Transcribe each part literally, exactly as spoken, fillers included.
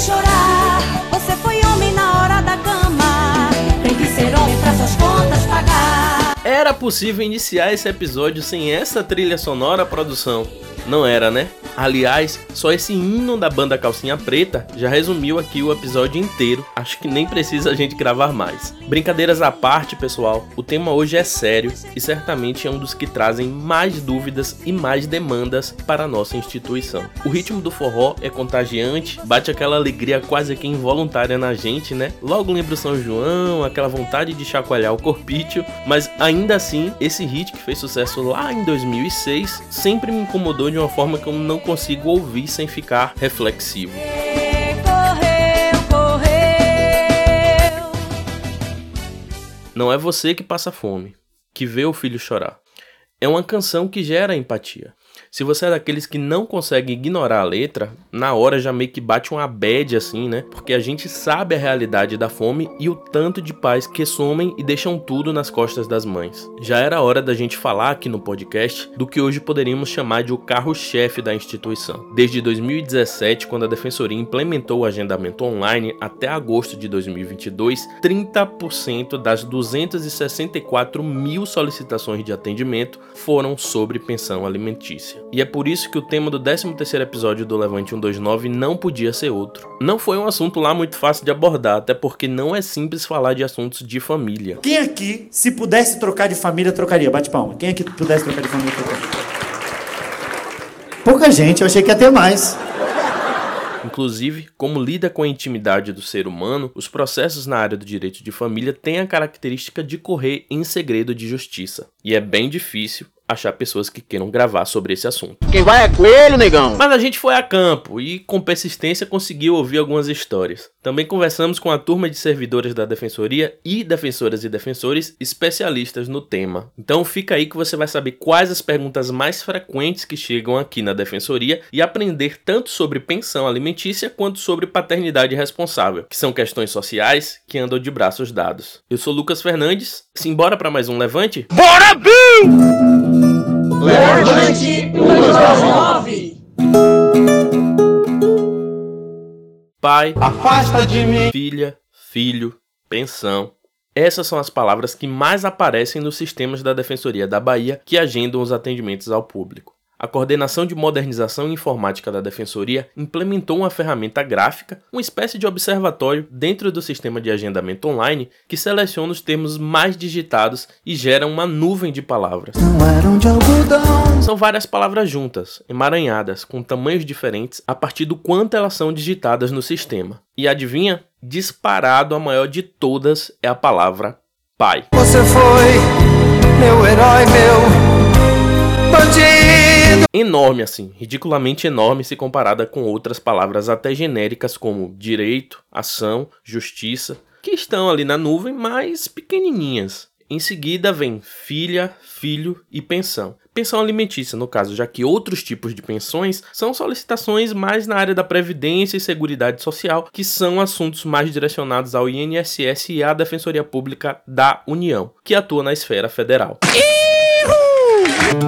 chorar. Você foi homem na hora da cama. Tem que ser homem pra suas contas pagar. Era possível iniciar esse episódio sem essa trilha sonora, produção? Não era, né? Aliás, só esse hino da banda Calcinha Preta já resumiu aqui o episódio inteiro. Acho que nem precisa a gente gravar mais. Brincadeiras à parte, pessoal, o tema hoje é sério e certamente é um dos que trazem mais dúvidas e mais demandas para a nossa instituição. O ritmo do forró é contagiante, bate aquela alegria quase que involuntária na gente, né? Logo lembra o São João, aquela vontade de chacoalhar o corpício, mas ainda assim, esse hit que fez sucesso lá em dois mil e seis sempre me incomodou de uma forma que eu não consigo ouvir sem ficar reflexivo. Correu, correu. Não é você que passa fome, que vê o filho chorar. É uma canção que gera empatia. Se você é daqueles que não consegue ignorar a letra, na hora já meio que bate uma bad assim, né? Porque a gente sabe a realidade da fome e o tanto de pais que somem e deixam tudo nas costas das mães. Já era hora da gente falar aqui no podcast do que hoje poderíamos chamar de o carro-chefe da instituição. Desde dois mil e dezessete, quando a Defensoria implementou o agendamento online, até agosto de dois mil e vinte e dois, trinta por cento das duzentas e sessenta e quatro mil solicitações de atendimento foram sobre pensão alimentícia. E é por isso que o tema do décimo terceiro episódio do Levante cento e vinte e nove não podia ser outro. Não foi um assunto lá muito fácil de abordar, até porque não é simples falar de assuntos de família. Quem aqui, se pudesse trocar de família, trocaria? Bate palma. Quem aqui pudesse trocar de família, trocaria? Pouca gente, eu achei que ia ter mais. Inclusive, como lida com a intimidade do ser humano, os processos na área do direito de família têm a característica de correr em segredo de justiça. E é bem difícil achar pessoas que queiram gravar sobre esse assunto. Quem vai é coelho, negão! Mas a gente foi a campo e, com persistência, conseguiu ouvir algumas histórias. Também conversamos com a turma de servidoras da Defensoria e defensoras e defensores especialistas no tema. Então fica aí que você vai saber quais as perguntas mais frequentes que chegam aqui na Defensoria e aprender tanto sobre pensão alimentícia quanto sobre paternidade responsável, que são questões sociais que andam de braços dados. Eu sou Lucas Fernandes, simbora para mais um Levante? Bora, Bill! Levante cento e vinte e nove. Pai, afasta de mim. Filha, filho, pensão. Essas são as palavras que mais aparecem nos sistemas da Defensoria da Bahia que agendam os atendimentos ao público. A Coordenação de Modernização e Informática da Defensoria implementou uma ferramenta gráfica, uma espécie de observatório dentro do sistema de agendamento online que seleciona os termos mais digitados e gera uma nuvem de palavras. De são várias palavras juntas, emaranhadas, com tamanhos diferentes a partir do quanto elas são digitadas no sistema. E adivinha? Disparado, a maior de todas é a palavra pai. Você foi meu herói, meu bandido. Enorme assim, ridiculamente enorme se comparada com outras palavras até genéricas como direito, ação, justiça, que estão ali na nuvem, mas pequenininhas. Em seguida vem filha, filho e pensão. Pensão alimentícia, no caso, já que outros tipos de pensões são solicitações mais na área da Previdência e Seguridade Social, que são assuntos mais direcionados ao I N S S e à Defensoria Pública da União, que atua na esfera federal. Uhul!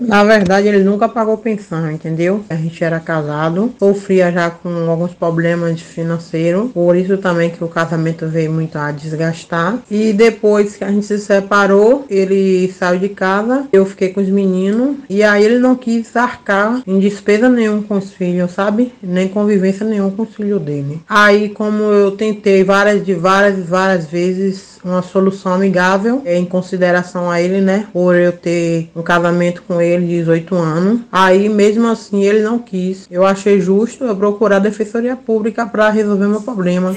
Na verdade, ele nunca pagou pensão, entendeu? A gente era casado, sofria já com alguns problemas financeiros, por isso também que o casamento veio muito a desgastar. E depois que a gente se separou, ele saiu de casa, eu fiquei com os meninos, e aí ele não quis arcar em despesa nenhuma com os filhos, sabe? Nem convivência nenhuma com os filhos dele. Aí, como eu tentei várias de várias e várias vezes uma solução amigável, em consideração a ele, né? Por eu ter um casamento com ele, ele de dezoito anos, aí mesmo assim ele não quis. Eu achei justo eu procurar a Defensoria Pública para resolver meu problema.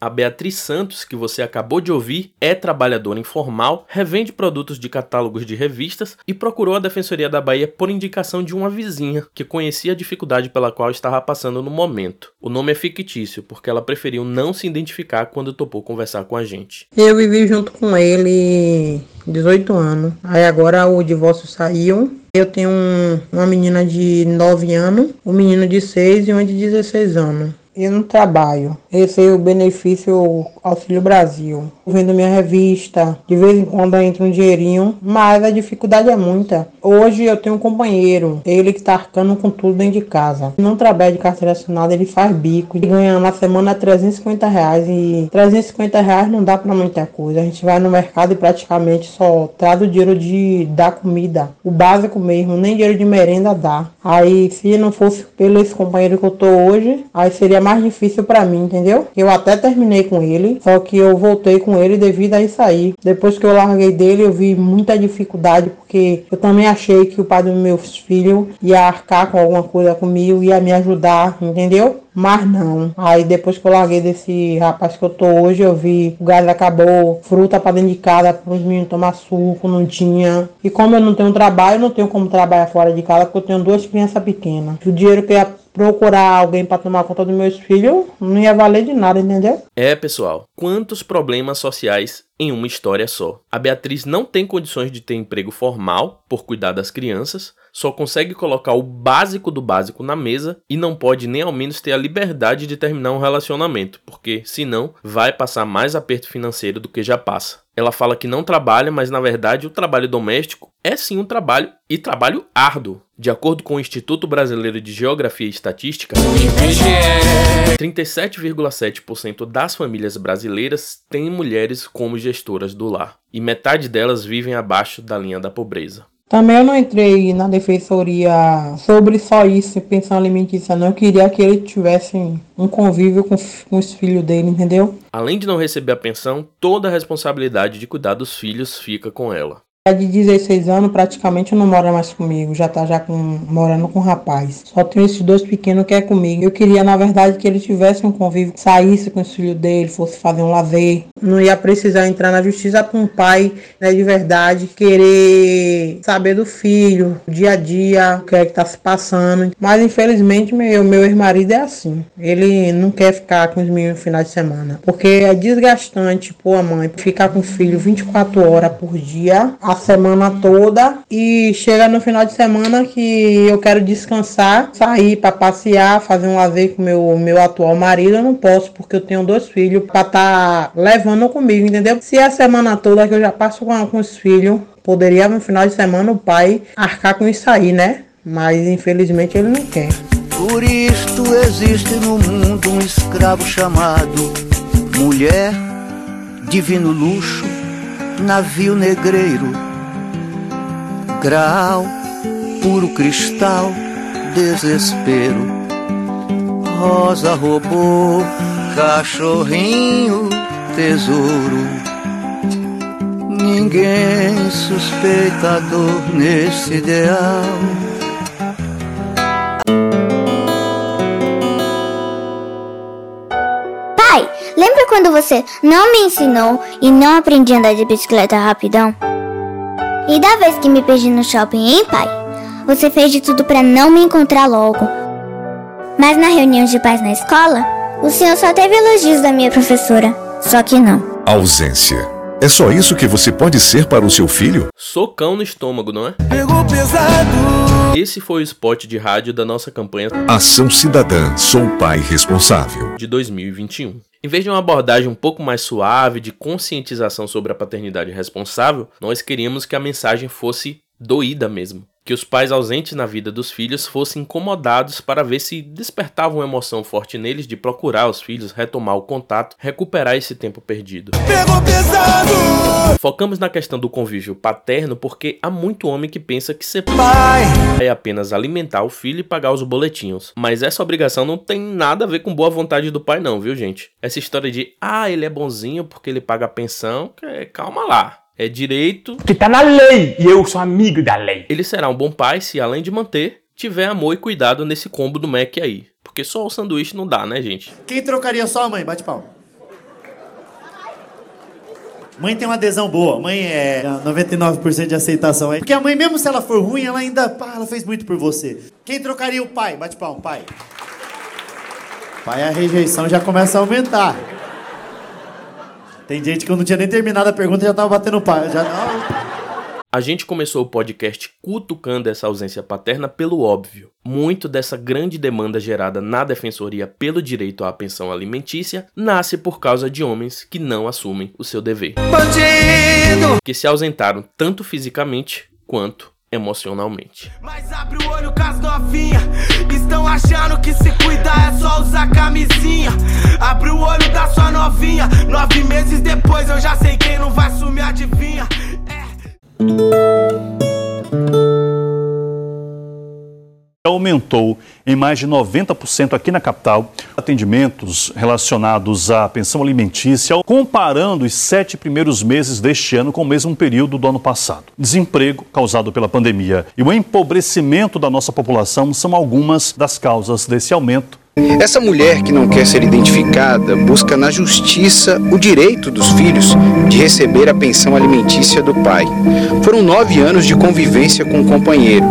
A Beatriz Santos, que você acabou de ouvir, é trabalhadora informal, revende produtos de catálogos de revistas e procurou a Defensoria da Bahia por indicação de uma vizinha que conhecia a dificuldade pela qual estava passando no momento. O nome é fictício, porque ela preferiu não se identificar quando topou conversar com a gente. Eu vivi junto com ele dezoito anos. Aí agora o divórcio saiu. Eu tenho um, uma menina de nove anos, um menino de seis e uma de dezesseis anos. eu não trabalho. Receio o benefício Auxílio Brasil. Vendo minha revista, de vez em quando entra um dinheirinho, mas a dificuldade é muita. Hoje eu tenho um companheiro, ele que tá arcando com tudo dentro de casa. Não trabalha de carteira assinada, ele faz bico e ganha na semana trezentos e cinquenta reais. E trezentos e cinquenta reais não dá pra muita coisa. A gente vai no mercado e praticamente só traz o dinheiro de dar comida. O básico mesmo, nem dinheiro de merenda dá. Aí se não fosse pelo esse companheiro que eu tô hoje, aí seria mais difícil pra mim, entendeu? Eu até terminei com ele, só que eu voltei com ele devido a isso aí. Depois que eu larguei dele, eu vi muita dificuldade, porque eu também achei que o pai dos meus filhos ia arcar com alguma coisa comigo, ia me ajudar, entendeu? Mas não. Aí depois que eu larguei desse rapaz que eu tô hoje, eu vi o gás acabou, fruta pra dentro de casa, para os meninos tomar suco, não tinha. E como eu não tenho trabalho, eu não tenho como trabalhar fora de casa, porque eu tenho duas crianças pequenas. O dinheiro que eu ia procurar alguém para tomar conta dos meus filhos não ia valer de nada, entendeu? É, pessoal, quantos problemas sociais em uma história só. A Beatriz não tem condições de ter emprego formal por cuidar das crianças, só consegue colocar o básico do básico na mesa e não pode nem ao menos ter a liberdade de terminar um relacionamento, porque senão vai passar mais aperto financeiro do que já passa. Ela fala que não trabalha, mas na verdade o trabalho doméstico é sim um trabalho, e trabalho árduo. De acordo com o Instituto Brasileiro de Geografia e Estatística, trinta e sete vírgula sete por cento das famílias brasileiras têm mulheres como gestoras do lar, e metade delas vivem abaixo da linha da pobreza. Também eu não entrei na defensoria sobre só isso, pensão alimentícia, não. Eu queria que ele tivesse um convívio com, com os filhos dele, entendeu? Além de não receber a pensão, toda a responsabilidade de cuidar dos filhos fica com ela. De dezesseis anos praticamente não mora mais comigo, já tá já com, morando com um rapaz. Só tenho esses dois pequenos que é comigo. Eu queria, na verdade, que ele tivesse um convívio, saísse com os filhos dele, fosse fazer um lazer. Não ia precisar entrar na justiça para um pai, né, de verdade, querer saber do filho, o dia a dia, o que é que tá se passando. Mas infelizmente meu, meu ex-marido é assim. Ele não quer ficar com os meninos no final de semana, porque é desgastante, pô, a mãe ficar com o filho vinte e quatro horas por dia, a semana toda, e chega no final de semana que eu quero descansar, sair para passear, fazer um lazer com meu meu atual marido. Eu não posso, porque eu tenho dois filhos para estar tá levando comigo, entendeu? Se é a semana toda que eu já passo com, com os filhos, poderia no final de semana o pai arcar com isso aí, né? Mas infelizmente ele não quer. Por isto existe no mundo um escravo chamado mulher, divino luxo, navio negreiro, grau, puro cristal, desespero, rosa, robô, cachorrinho, tesouro. Ninguém suspeita dor nesse ideal. Pai, lembra quando você não me ensinou e não aprendi a andar de bicicleta rapidão? E da vez que me perdi no shopping, hein, pai? Você fez de tudo pra não me encontrar logo. Mas na reunião de pais na escola, o senhor só teve elogios da minha professora. Só que não. Ausência. É só isso que você pode ser para o seu filho? Socão no estômago, não é? Pegou pesado. Esse foi o spot de rádio da nossa campanha Ação Cidadã, Sou Pai Responsável, de dois mil e vinte e um. Em vez de uma abordagem um pouco mais suave de conscientização sobre a paternidade responsável, nós queríamos que a mensagem fosse doída mesmo. Que os pais ausentes na vida dos filhos fossem incomodados para ver se despertava uma emoção forte neles de procurar os filhos, retomar o contato, recuperar esse tempo perdido. Pegou pesado! Focamos na questão do convívio paterno porque há muito homem que pensa que ser pai é apenas alimentar o filho e pagar os boletinhos. Mas essa obrigação não tem nada a ver com boa vontade do pai não, viu, gente? Essa história de, ah, ele é bonzinho porque ele paga a pensão, é, calma lá. É direito que tá na lei, e eu sou amigo da lei. Ele será um bom pai se, além de manter, tiver amor e cuidado nesse combo do Mac aí. Porque só o sanduíche não dá, né, gente? Quem trocaria só a mãe? Bate palma. Mãe tem uma adesão boa. Mãe é noventa e nove por cento de aceitação. Porque a mãe, mesmo se ela for ruim, ela ainda... Pá, ela fez muito por você. Quem trocaria o pai? Bate palma, pai. Pai, a rejeição já começa a aumentar. Tem gente que eu não tinha nem terminado a pergunta e já tava batendo palma. Já... A gente começou o podcast cutucando essa ausência paterna pelo óbvio. Muito dessa grande demanda gerada na Defensoria pelo direito à pensão alimentícia nasce por causa de homens que não assumem o seu dever. Bandido! Que se ausentaram tanto fisicamente quanto emocionalmente. Mas abre o olho com as novinhas, estão achando que se cuidar é só usar camisinha. Abre o olho da sua novinha, nove meses depois eu já sei quem não vai sumir, adivinha. Aumentou em mais de noventa por cento aqui na capital atendimentos relacionados à pensão alimentícia, comparando os sete primeiros meses deste ano com o mesmo período do ano passado. Desemprego causado pela pandemia e o empobrecimento da nossa população são algumas das causas desse aumento. Essa mulher que não quer ser identificada busca na justiça o direito dos filhos de receber a pensão alimentícia do pai. Foram nove anos de convivência com o companheiro.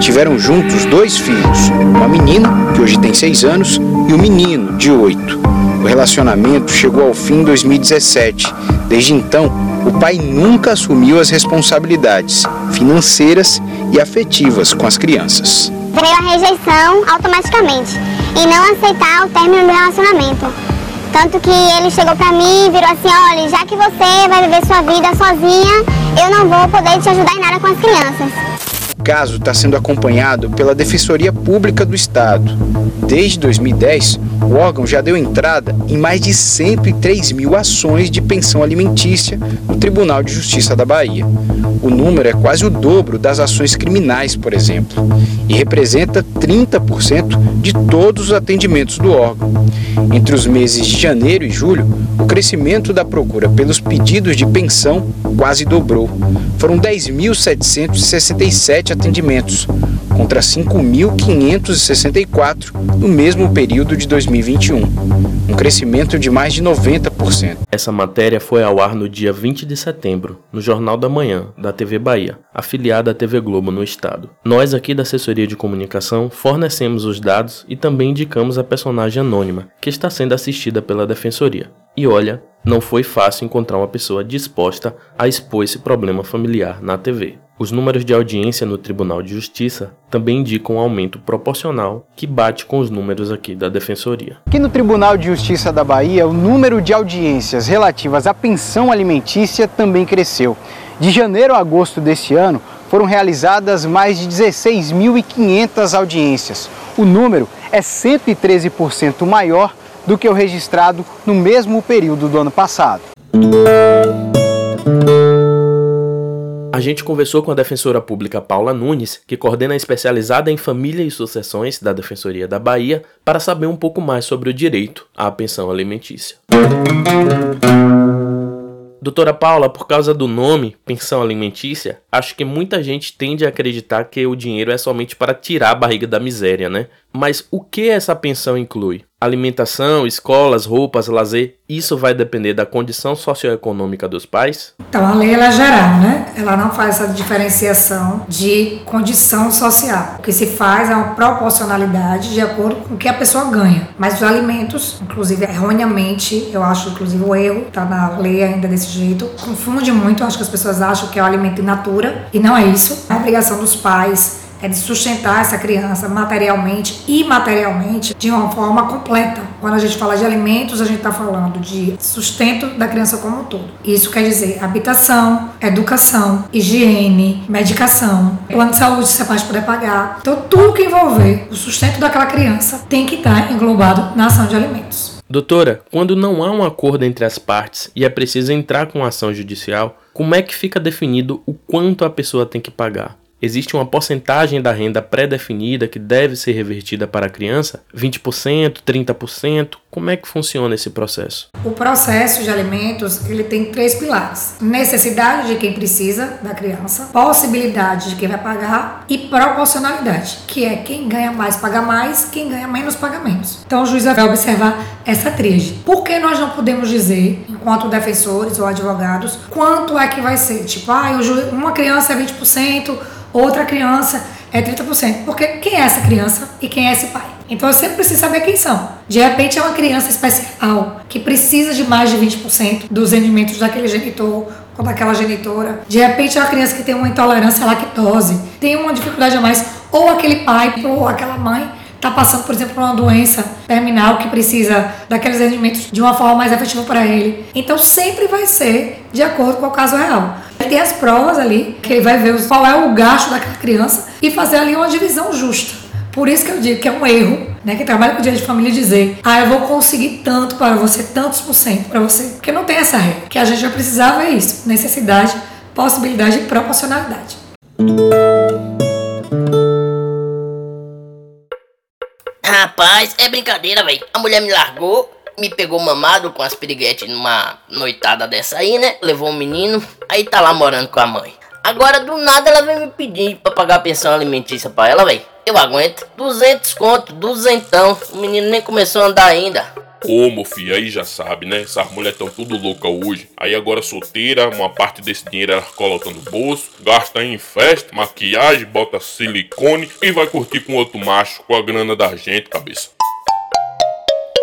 Tiveram juntos dois filhos, uma menina, que hoje tem seis anos, e um menino, de oito. O relacionamento chegou ao fim em dois mil e dezessete. Desde então, o pai nunca assumiu as responsabilidades financeiras e afetivas com as crianças. Veio a rejeição automaticamente e não aceitar o término do relacionamento. Tanto que ele chegou pra mim e virou assim, olha, já que você vai viver sua vida sozinha, eu não vou poder te ajudar em nada com as crianças. O caso está sendo acompanhado pela Defensoria Pública do Estado. Desde dois mil e dez, o órgão já deu entrada em mais de cento e três mil ações de pensão alimentícia no Tribunal de Justiça da Bahia. O número é quase o dobro das ações criminais, por exemplo, e representa trinta por cento de todos os atendimentos do órgão. Entre os meses de janeiro e julho, o crescimento da procura pelos pedidos de pensão quase dobrou. Foram dez mil setecentos e sessenta e sete atendimentos, contra cinco mil quinhentos e sessenta e quatro no mesmo período de dois mil e vinte e um, um crescimento de mais de noventa por cento. Essa matéria foi ao ar no dia vinte de setembro, no Jornal da Manhã, da T V Bahia, afiliada à T V Globo no estado. Nós aqui da assessoria de comunicação fornecemos os dados e também indicamos a personagem anônima, que está sendo assistida pela Defensoria. E olha, não foi fácil encontrar uma pessoa disposta a expor esse problema familiar na T V. Os números de audiência no Tribunal de Justiça também indicam um aumento proporcional que bate com os números aqui da Defensoria. Aqui no Tribunal de Justiça da Bahia, o número de audiências relativas à pensão alimentícia também cresceu. De janeiro a agosto deste ano, foram realizadas mais de dezesseis mil e quinhentas audiências. O número é cento e treze por cento maior do que o registrado no mesmo período do ano passado. A gente conversou com a defensora pública Paula Nunes, que coordena a especializada em família e sucessões da Defensoria da Bahia, para saber um pouco mais sobre o direito à pensão alimentícia. Doutora Paula, por causa do nome, pensão alimentícia, acho que muita gente tende a acreditar que o dinheiro é somente para tirar a barriga da miséria, né? Mas o que essa pensão inclui? Alimentação, escolas, roupas, lazer, isso vai depender da condição socioeconômica dos pais? Então, a lei ela é geral, né? Ela não faz essa diferenciação de condição social. O que se faz é uma proporcionalidade de acordo com o que a pessoa ganha. Mas os alimentos, inclusive erroneamente, eu acho inclusive o erro, tá na lei ainda desse jeito, confunde muito, acho que as pessoas acham que é o alimento in natura, e não é isso. A obrigação dos pais é de sustentar essa criança materialmente e imaterialmente de uma forma completa. Quando a gente fala de alimentos, a gente está falando de sustento da criança como um todo. Isso quer dizer habitação, educação, higiene, medicação, plano de saúde se a parte puder pagar. Então tudo que envolver o sustento daquela criança tem que estar englobado na ação de alimentos. Doutora, quando não há um acordo entre as partes e é preciso entrar com ação judicial, como é que fica definido o quanto a pessoa tem que pagar? Existe uma porcentagem da renda pré-definida que deve ser revertida para a criança? vinte por cento, trinta por cento? Como é que funciona esse processo? O processo de alimentos ele tem três pilares. Necessidade de quem precisa da criança, possibilidade de quem vai pagar e proporcionalidade, que é quem ganha mais paga mais, quem ganha menos paga menos. Então o juiz vai observar essa tríade. Por que nós não podemos dizer, enquanto defensores ou advogados, quanto é que vai ser? Tipo, ah, uma criança é vinte por cento, outra criança é trinta por cento. Porque quem é essa criança e quem é esse pai? Então eu sempre preciso saber quem são. De repente é uma criança especial que precisa de mais de vinte por cento dos rendimentos daquele genitor ou daquela genitora. De repente, é uma criança que tem uma intolerância à lactose, tem uma dificuldade a mais, ou aquele pai ou aquela mãe está passando, por exemplo, por uma doença terminal que precisa daqueles atendimentos de uma forma mais efetiva para ele. Então, sempre vai ser de acordo com o caso real. Ele tem as provas ali, que ele vai ver qual é o gasto daquela criança e fazer ali uma divisão justa. Por isso que eu digo que é um erro, né, quem trabalha com direito de família dizer, ah, eu vou conseguir tanto para você, tantos por cento para você, porque não tem essa regra. O que a gente vai precisar é isso, necessidade, possibilidade e proporcionalidade. Rapaz, é brincadeira, velho. A mulher me largou, me pegou mamado com as piriguetes numa noitada dessa aí, né? Levou o menino, aí tá lá morando com a mãe. Agora, do nada, ela vem me pedir pra pagar a pensão alimentícia pra ela, velho. Eu aguento. duzentos conto, duzentão. O menino nem começou a andar ainda. Ô, meu filho, aí já sabe, né? Essas mulheres estão tudo louca hoje. Aí agora solteira, uma parte desse dinheiro ela coloca no bolso, gasta em festa, maquiagem, bota silicone e vai curtir com outro macho, com a grana da gente, cabeça.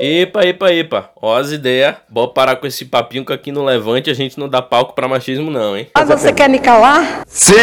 Epa, epa, epa. Ó as ideias. Bora parar com esse papinho que aqui no Levante a gente não dá palco pra machismo não, hein? Mas você quer me calar? Sim!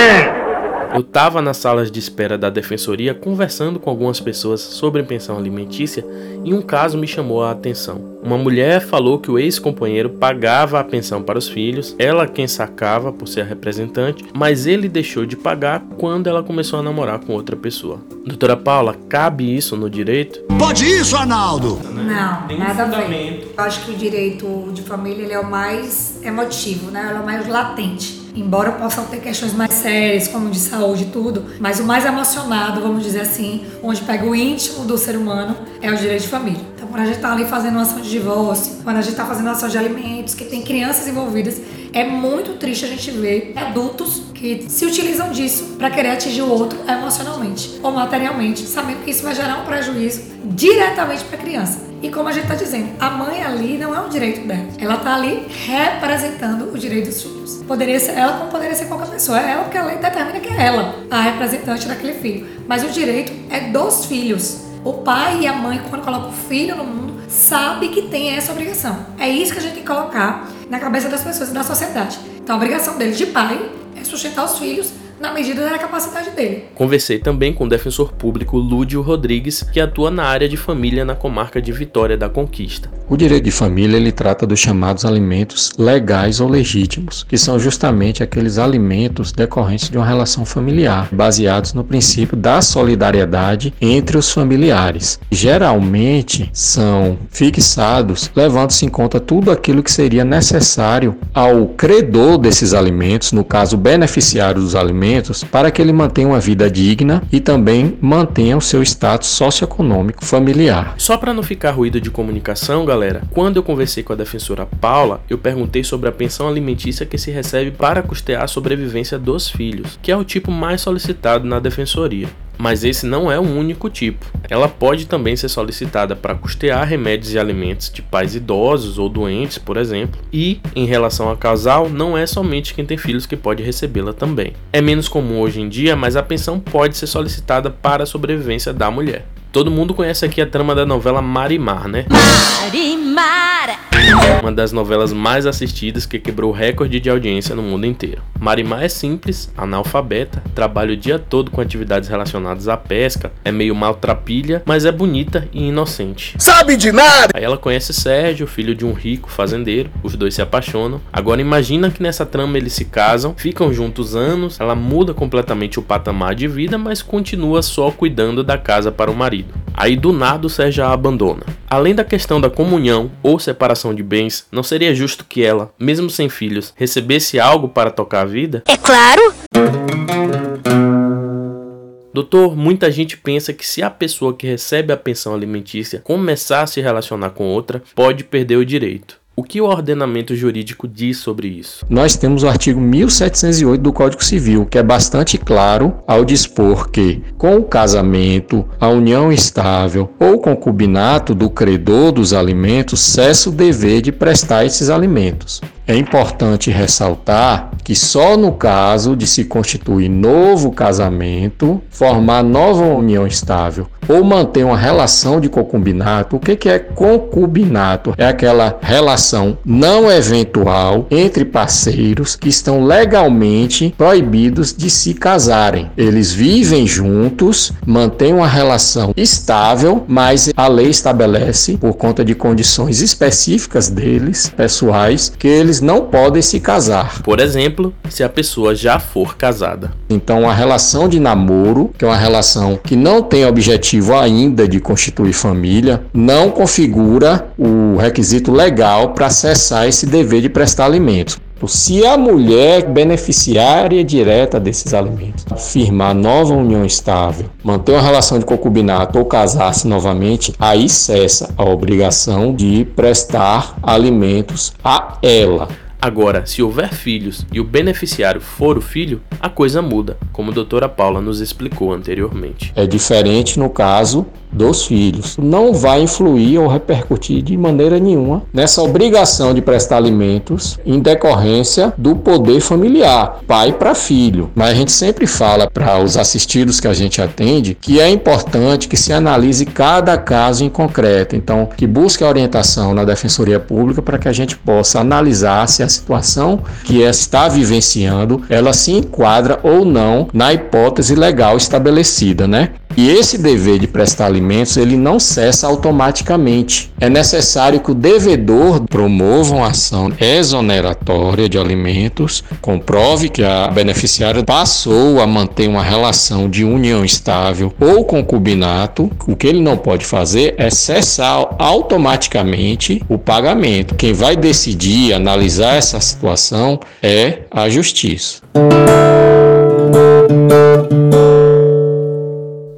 Eu tava nas salas de espera da Defensoria conversando com algumas pessoas sobre pensão alimentícia e um caso me chamou a atenção. Uma mulher falou que o ex-companheiro pagava a pensão para os filhos, ela quem sacava por ser a representante, mas ele deixou de pagar quando ela começou a namorar com outra pessoa. Doutora Paula, cabe isso no direito? Pode isso, Arnaldo! Não, tem nada a ver. Eu acho que o direito de família ele é o mais emotivo, né? Ele é o mais latente. Embora possam ter questões mais sérias, como de saúde e tudo, mas o mais emocionado, vamos dizer assim, onde pega o íntimo do ser humano, é o direito de família. Então, quando a gente está ali fazendo uma ação de divórcio, quando a gente está fazendo uma ação de alimentos, que tem crianças envolvidas, é muito triste a gente ver adultos que se utilizam disso para querer atingir o outro emocionalmente ou materialmente, sabendo que isso vai gerar um prejuízo diretamente para a criança. E como a gente está dizendo, a mãe ali não é um direito dela. Ela está ali representando o direito dos filhos. Poderia ser ela como poderia ser qualquer pessoa. É ela porque a lei determina que é ela a representante daquele filho. Mas o direito é dos filhos. O pai e a mãe, quando colocam o filho no mundo, sabe que tem essa obrigação. É isso que a gente tem que colocar na cabeça das pessoas e da sociedade. Então a obrigação dele de pai é sustentar os filhos na medida da capacidade dele. Conversei também com o defensor público Lúdio Rodrigues, que atua na área de família na comarca de Vitória da Conquista. O direito de família ele trata dos chamados alimentos legais ou legítimos, que são justamente aqueles alimentos decorrentes de uma relação familiar, baseados no princípio da solidariedade entre os familiares. Geralmente são fixados, levando-se em conta tudo aquilo que seria necessário ao credor desses alimentos, no caso, beneficiário dos alimentos, para que ele mantenha uma vida digna e também mantenha o seu status socioeconômico familiar. Só para não ficar ruído de comunicação, galera, quando eu conversei com a defensora Paula, eu perguntei sobre a pensão alimentícia que se recebe para custear a sobrevivência dos filhos, que é o tipo mais solicitado na defensoria. Mas esse não é o único tipo. Ela pode também ser solicitada para custear remédios e alimentos de pais idosos ou doentes, por exemplo. E, em relação a casal, não é somente quem tem filhos que pode recebê-la também. É menos comum hoje em dia, mas a pensão pode ser solicitada para a sobrevivência da mulher. Todo mundo conhece aqui a trama da novela Marimar, né? Marimar! Uma das novelas mais assistidas que quebrou recorde de audiência no mundo inteiro. Marimar é simples, analfabeta, trabalha o dia todo com atividades relacionadas à pesca, é meio maltrapilha, mas é bonita e inocente. Sabe de nada! Aí ela conhece Sérgio, filho de um rico fazendeiro, os dois se apaixonam. Agora imagina que nessa trama eles se casam, ficam juntos anos, ela muda completamente o patamar de vida, mas continua só cuidando da casa para o marido. Aí do nada o Sérgio a abandona. Além da questão da comunhão ou separação de bens, não seria justo que ela, mesmo sem filhos, recebesse algo para tocar a vida? É claro! Doutor, muita gente pensa que se a pessoa que recebe a pensão alimentícia começar a se relacionar com outra, pode perder o direito. O que o ordenamento jurídico diz sobre isso? Nós temos o artigo mil setecentos e oito do Código Civil, que é bastante claro ao dispor que, com o casamento, a união estável ou concubinato do credor dos alimentos, cessa o dever de prestar esses alimentos. É importante ressaltar que só no caso de se constituir novo casamento, formar nova união estável ou mantém uma relação de concubinato. O que, que é concubinato? É aquela relação não eventual entre parceiros que estão legalmente proibidos de se casarem. Eles vivem juntos, mantêm uma relação estável, mas a lei estabelece, por conta de condições específicas deles, pessoais, que eles não podem se casar. Por exemplo, se a pessoa já for casada. Então, a relação de namoro, que é uma relação que não tem objetivo ainda de constituir família, não configura o requisito legal para cessar esse dever de prestar alimentos. Se a mulher beneficiária direta desses alimentos firmar nova união estável, manter uma relação de concubinato ou casar-se novamente, aí cessa a obrigação de prestar alimentos a ela. Agora, se houver filhos e o beneficiário for o filho, a coisa muda, como a doutora Paula nos explicou anteriormente. É diferente no caso dos filhos. Não vai influir ou repercutir de maneira nenhuma nessa obrigação de prestar alimentos em decorrência do poder familiar, pai para filho. Mas a gente sempre fala para os assistidos que a gente atende que é importante que se analise cada caso em concreto. Então, que busque a orientação na Defensoria Pública para que a gente possa analisar se a situação que está vivenciando, ela se enquadra ou não na hipótese legal estabelecida, né? E esse dever de prestar alimentos, ele não cessa automaticamente. É necessário que o devedor promova uma ação exoneratória de alimentos, comprove que a beneficiária passou a manter uma relação de união estável ou concubinato. O que ele não pode fazer é cessar automaticamente o pagamento. Quem vai decidir, analisar essa situação é a justiça.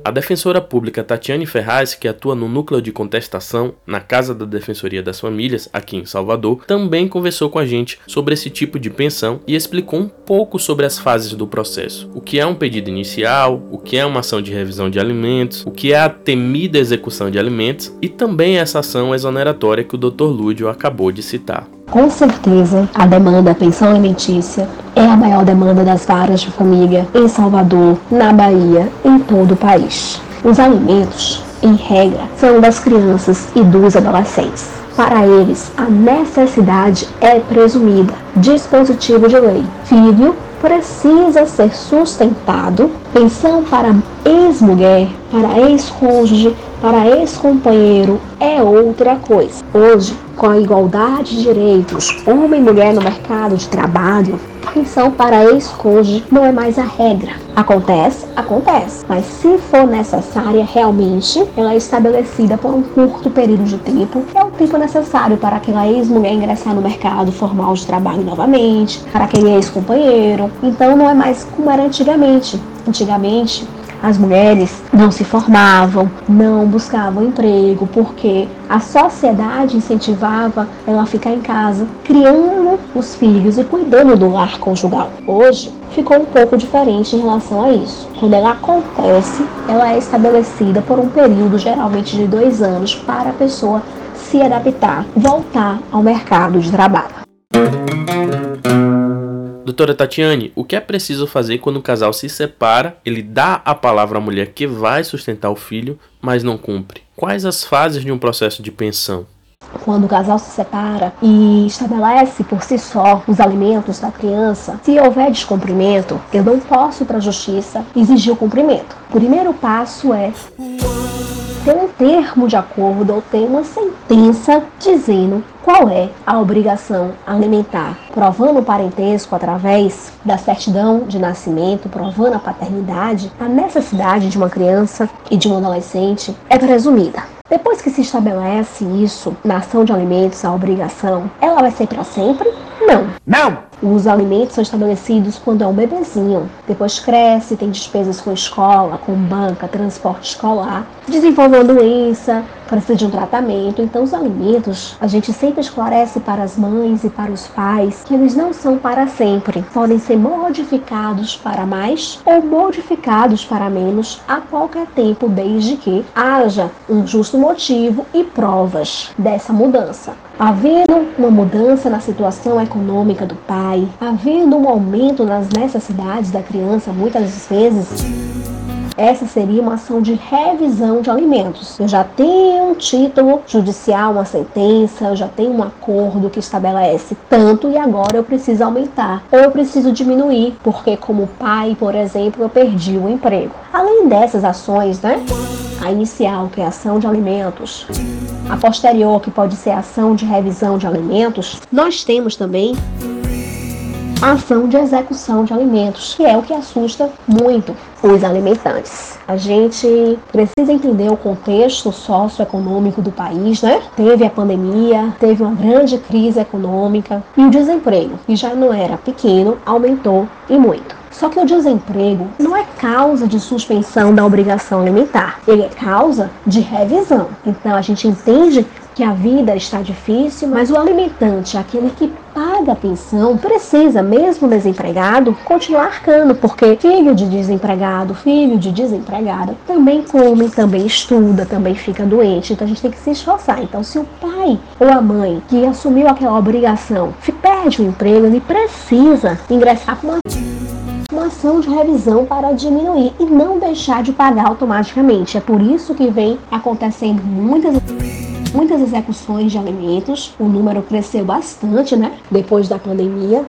A defensora pública Tatiane Ferraz, que atua no núcleo de contestação na Casa da Defensoria das Famílias, aqui em Salvador, também conversou com a gente sobre esse tipo de pensão e explicou um pouco sobre as fases do processo. O que é um pedido inicial, o que é uma ação de revisão de alimentos, o que é a temida execução de alimentos e também essa ação exoneratória que o doutor Lúdio acabou de citar. Com certeza, a demanda da pensão alimentícia é a maior demanda das varas de família em Salvador, na Bahia, em todo o país. Os alimentos, em regra, são das crianças e dos adolescentes. Para eles, a necessidade é presumida. Dispositivo de lei. Filho precisa ser sustentado. Pensão para ex-mulher, para ex-cônjuge, para ex-companheiro é outra coisa. Hoje, com a igualdade de direitos, homem e mulher no mercado de trabalho, a pensão para ex-cônjuge não é mais a regra. Acontece? Acontece. Mas se for necessária, realmente, ela é estabelecida por um curto período de tempo, que é o tempo necessário para aquela ex-mulher ingressar no mercado formal de trabalho novamente, para aquele ex-companheiro. Então, não é mais como era antigamente. Antigamente, as mulheres não se formavam, não buscavam emprego, porque a sociedade incentivava ela a ficar em casa, criando os filhos e cuidando do lar conjugal. Hoje, ficou um pouco diferente em relação a isso. Quando ela acontece, ela é estabelecida por um período, geralmente de dois anos, para a pessoa se adaptar, voltar ao mercado de trabalho. Doutora Tatiane, o que é preciso fazer quando o casal se separa, ele dá a palavra à mulher que vai sustentar o filho, mas não cumpre? Quais as fases de um processo de pensão? Quando o casal se separa e estabelece por si só os alimentos da criança, se houver descumprimento, eu não posso ir para a justiça exigir o cumprimento. O primeiro passo é ter um termo de acordo ou ter uma sentença dizendo qual é a obrigação alimentar, provando o parentesco através da certidão de nascimento, provando a paternidade. A necessidade de uma criança e de um adolescente é presumida. Depois que se estabelece isso, na ação de alimentos, a obrigação, ela vai ser para sempre? Não. Não! Os alimentos são estabelecidos quando é um bebezinho. Depois cresce, tem despesas com escola, com banca, transporte escolar, desenvolve uma doença, precisa de um tratamento. Então, os alimentos, a gente sempre esclarece para as mães e para os pais que eles não são para sempre. Podem ser modificados para mais ou modificados para menos a qualquer tempo, desde que haja um justo motivo e provas dessa mudança. Havendo uma mudança na situação econômica do pai, havendo um aumento nas necessidades da criança, muitas vezes Essa seria uma ação de revisão de alimentos. Eu já tenho um título judicial, uma sentença, eu já tenho um acordo que estabelece tanto e agora eu preciso aumentar ou eu preciso diminuir, porque como pai, por exemplo, eu perdi o emprego. Além dessas ações, né? A inicial, que é a ação de alimentos, a posterior, que pode ser a ação de revisão de alimentos, nós temos também a ação de execução de alimentos, que é o que assusta muito os alimentantes. A gente precisa entender o contexto socioeconômico do país, né? Teve a pandemia, teve uma grande crise econômica e o desemprego, que já não era pequeno, aumentou e muito. Só que o desemprego não é causa de suspensão da obrigação alimentar, ele é causa de revisão. Então a gente entende que a vida está difícil, mas o alimentante, aquele que paga a pensão, precisa, mesmo desempregado, continuar arcando, porque filho de desempregado, filho de desempregada, também come, também estuda, também fica doente, então a gente tem que se esforçar. Então se o pai ou a mãe que assumiu aquela obrigação perde o emprego, ele precisa ingressar com uma... uma ação de revisão para diminuir e não deixar de pagar automaticamente. É por isso que vem acontecendo muitas, muitas execuções de alimentos. O número cresceu bastante, né? Depois da pandemia.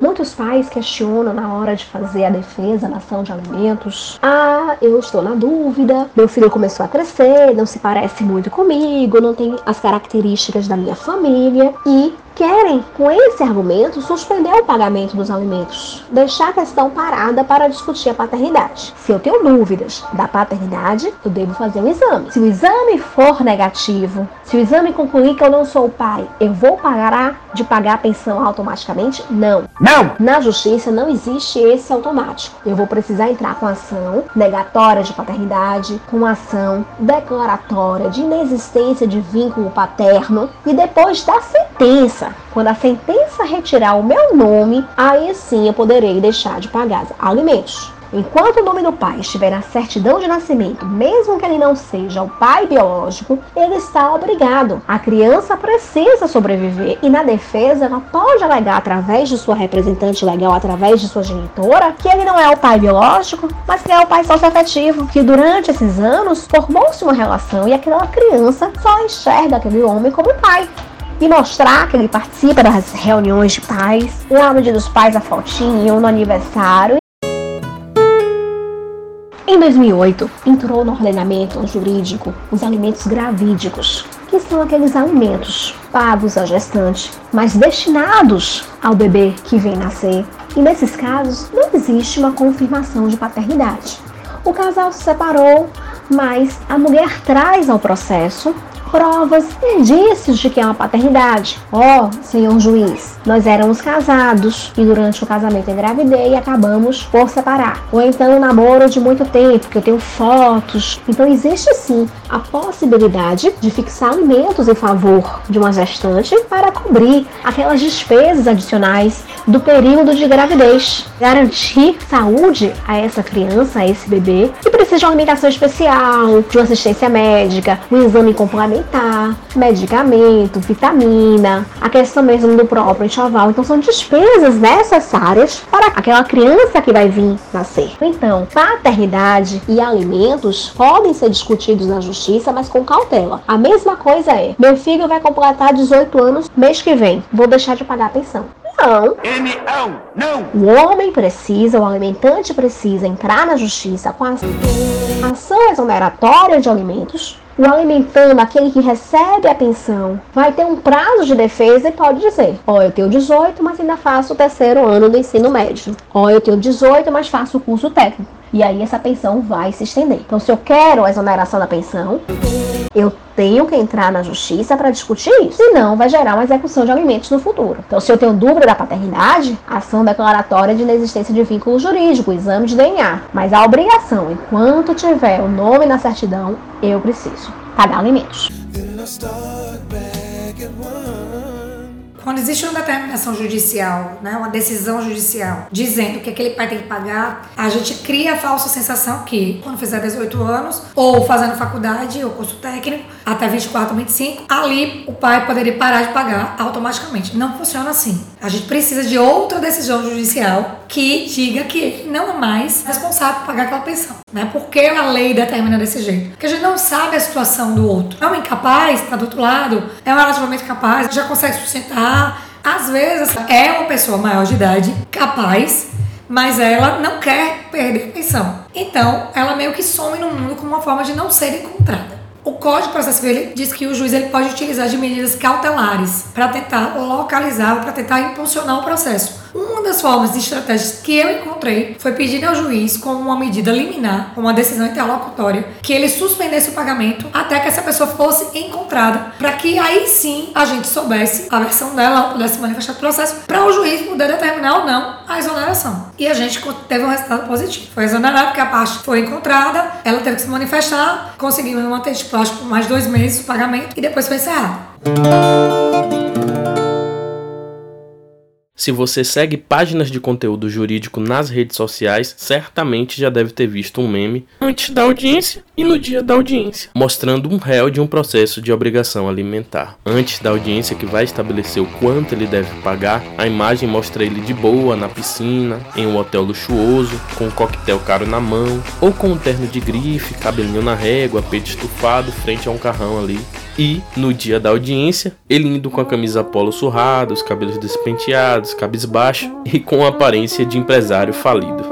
Muitos pais questionam na hora de fazer a defesa na ação de alimentos. Ah, eu estou na dúvida, meu filho começou a crescer, não se parece muito comigo, não tem as características da minha família e querem, com esse argumento, suspender o pagamento dos alimentos, deixar a questão parada para discutir a paternidade. Se eu tenho dúvidas da paternidade, eu devo fazer um exame. Se o exame for negativo, se o exame concluir que eu não sou o pai, eu vou parar de pagar a pensão automaticamente? Não. Não! Na justiça não existe esse automático. Eu vou precisar entrar com ação negatória de paternidade, com ação declaratória de inexistência de vínculo paterno e depois da sentença. Quando a sentença retirar o meu nome, aí sim eu poderei deixar de pagar alimentos. Enquanto o nome do pai estiver na certidão de nascimento, mesmo que ele não seja o pai biológico, ele está obrigado. A criança precisa sobreviver e na defesa ela pode alegar através de sua representante legal, através de sua genitora, que ele não é o pai biológico, mas que é o pai socioafetivo, que durante esses anos formou-se uma relação e aquela criança só enxerga aquele homem como pai. E mostrar que ele participa das reuniões de pais, lá no dia dos pais a fotinha, no aniversário. Em dois mil e oito, entrou no ordenamento jurídico os alimentos gravídicos, que são aqueles alimentos pagos à gestante, mas destinados ao bebê que vem nascer. E nesses casos, não existe uma confirmação de paternidade. O casal se separou, mas a mulher traz ao processo provas, indícios de que é uma paternidade. Ó, oh, senhor juiz, nós éramos casados e durante o casamento engravidei e acabamos por separar. Ou então um namoro de muito tempo, que eu tenho fotos. Então existe sim a possibilidade de fixar alimentos em favor de uma gestante para cobrir aquelas despesas adicionais do período de gravidez. Garantir saúde a essa criança, a esse bebê, que precisa de uma alimentação especial, de uma assistência médica, um exame complementar, medicamento, vitamina, a questão mesmo do próprio enxoval. Então são despesas necessárias para aquela criança que vai vir nascer. Então, paternidade e alimentos podem ser discutidos na justiça, mas com cautela. A mesma coisa é, meu filho vai completar dezoito anos mês que vem, vou deixar de pagar a pensão. Não. Não. O homem precisa, o alimentante precisa entrar na justiça com a ação exoneratória de alimentos. O alimentando, aquele que recebe a pensão, vai ter um prazo de defesa e pode dizer: ó, oh, eu tenho dezoito, mas ainda faço o terceiro ano do ensino médio. Ó, oh, eu tenho dezoito, mas faço o curso técnico. E aí essa pensão vai se estender. Então, se eu quero a exoneração da pensão, eu tenho que entrar na justiça para discutir isso. Senão, vai gerar uma execução de alimentos no futuro. Então, se eu tenho dúvida da paternidade, ação declaratória de inexistência de vínculo jurídico, exame de D N A. Mas a obrigação, enquanto tiver o nome na certidão, eu preciso pagar alimentos. Quando existe uma determinação judicial, né, uma decisão judicial, dizendo que aquele pai tem que pagar, a gente cria a falsa sensação que, quando fizer dezoito anos, ou fazendo faculdade ou curso técnico, até vinte e quatro, vinte e cinco, ali o pai poderia parar de pagar automaticamente. Não funciona assim. A gente precisa de outra decisão judicial que diga que ele não é mais responsável por pagar aquela pensão, né? Porque a lei determina desse jeito. Porque a gente não sabe a situação do outro. É um incapaz, está do outro lado, é um relativamente capaz, já consegue sustentar. Às vezes é uma pessoa maior de idade, capaz, mas ela não quer perder a pensão. Então, ela meio que some no mundo como uma forma de não ser encontrada. O Código de Processo Civil diz que o juiz ele pode utilizar de medidas cautelares para tentar localizar ou para tentar impulsionar o processo. Uma das formas de estratégias que eu encontrei foi pedir ao juiz, como uma medida liminar, uma decisão interlocutória, que ele suspendesse o pagamento até que essa pessoa fosse encontrada, para que aí sim a gente soubesse a versão dela, pudesse manifestar o processo, para o juiz poder determinar ou não a exoneração. E a gente teve um resultado positivo. Foi exonerada porque a parte foi encontrada, ela teve que se manifestar, conseguiu manter de plástico por mais dois meses o pagamento e depois foi encerrado. Se você segue páginas de conteúdo jurídico nas redes sociais, certamente já deve ter visto um meme antes da audiência e no dia da audiência, mostrando um réu de um processo de obrigação alimentar. Antes da audiência, que vai estabelecer o quanto ele deve pagar, a imagem mostra ele de boa, na piscina, em um hotel luxuoso, com um coquetel caro na mão, ou com um terno de grife, cabelinho na régua, peito estufado, frente a um carrão ali. E, no dia da audiência, ele indo com a camisa polo surrada, os cabelos despenteados, cabisbaixo e com a aparência de empresário falido.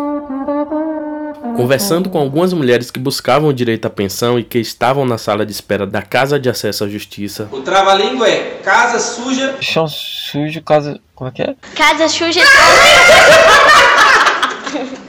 Conversando com algumas mulheres que buscavam o direito à pensão e que estavam na sala de espera da Casa de Acesso à Justiça. O trava-língua é casa suja... Chão sujo, casa... Como é que é? Casa suja...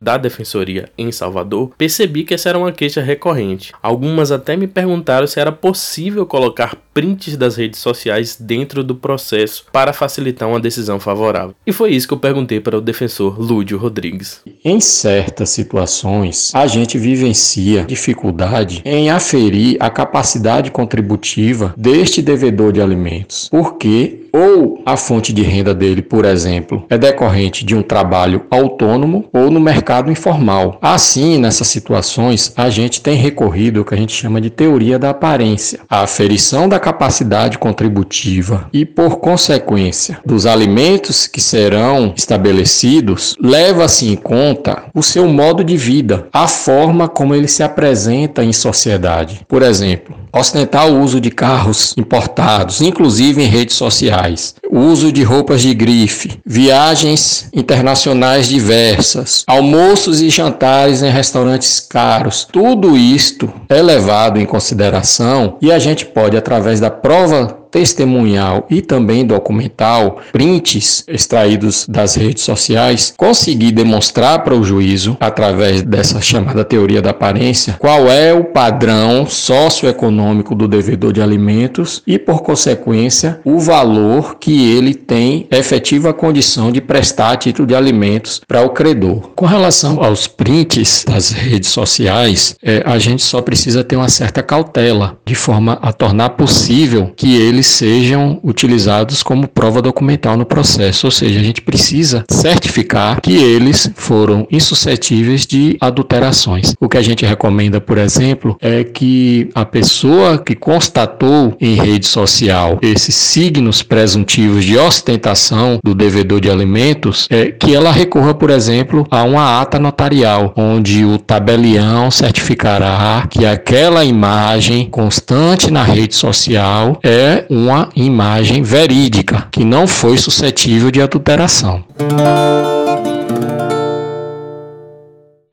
Da Defensoria em Salvador, percebi que essa era uma queixa recorrente. Algumas até me perguntaram se era possível colocar prints das redes sociais dentro do processo para facilitar uma decisão favorável. E foi isso que eu perguntei para o defensor Lúdio Rodrigues. Em certas situações, a gente vivencia dificuldade em aferir a capacidade contributiva deste devedor de alimentos, porque ou a fonte de renda dele, por exemplo, é decorrente de um trabalho autônomo ou no mercado informal. Assim, nessas situações, a gente tem recorrido ao que a gente chama de teoria da aparência. A aferição da capacidade contributiva e, por consequência, dos alimentos que serão estabelecidos, leva-se em conta o seu modo de vida, a forma como ele se apresenta em sociedade. Por exemplo, ostentar o uso de carros importados, inclusive em redes sociais, uso de roupas de grife, viagens internacionais diversas, almoços e jantares em restaurantes caros. Tudo isto é levado em consideração e a gente pode, através da prova testemunhal e também documental, prints extraídos das redes sociais, conseguir demonstrar para o juízo, através dessa chamada teoria da aparência, qual é o padrão socioeconômico do devedor de alimentos e, por consequência, o valor que ele tem efetiva condição de prestar a título de alimentos para o credor. Com relação aos prints das redes sociais, é, a gente só precisa ter uma certa cautela, de forma a tornar possível que eles sejam utilizados como prova documental no processo, ou seja, a gente precisa certificar que eles foram insuscetíveis de adulterações. O que a gente recomenda, por exemplo, é que a pessoa que constatou em rede social esses signos presuntivos de ostentação do devedor de alimentos, é que ela recorra, por exemplo, a uma ata notarial, onde o tabelião certificará que aquela imagem constante na rede social é uma imagem verídica, que não foi suscetível de adulteração.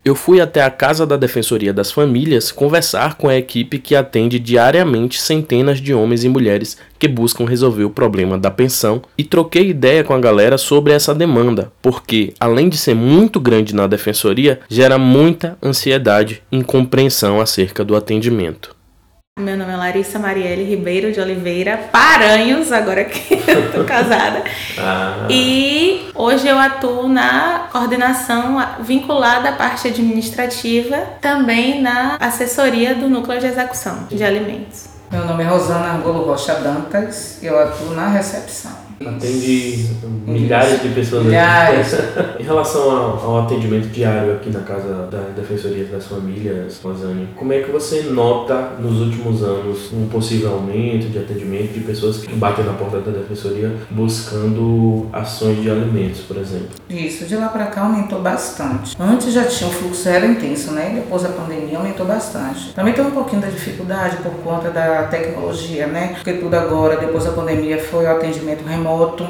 Eu fui até a Casa da Defensoria das Famílias conversar com a equipe que atende diariamente centenas de homens e mulheres que buscam resolver o problema da pensão e troquei ideia com a galera sobre essa demanda, porque, além de ser muito grande na Defensoria, gera muita ansiedade e incompreensão acerca do atendimento. Meu nome é Larissa Marielle Ribeiro de Oliveira, Paranhos, agora que eu tô casada. Ah. E hoje eu atuo na coordenação vinculada à parte administrativa, também na assessoria do Núcleo de Execução de Alimentos. Meu nome é Rosana Angulo Rocha Dantas e eu atuo na recepção. Atende milhares de pessoas. Milhares. Em relação ao, ao atendimento diário aqui na Casa da Defensoria das Famílias, Rosane, como é que você nota nos últimos anos um possível aumento de atendimento de pessoas que batem na porta da Defensoria buscando ações de alimentos, por exemplo? Isso, de lá para cá aumentou bastante. Antes já tinha um fluxo, era intenso, né? Depois da pandemia aumentou bastante. Também tem um pouquinho da dificuldade por conta da tecnologia, né? Porque tudo agora, depois da pandemia, foi o atendimento remoto.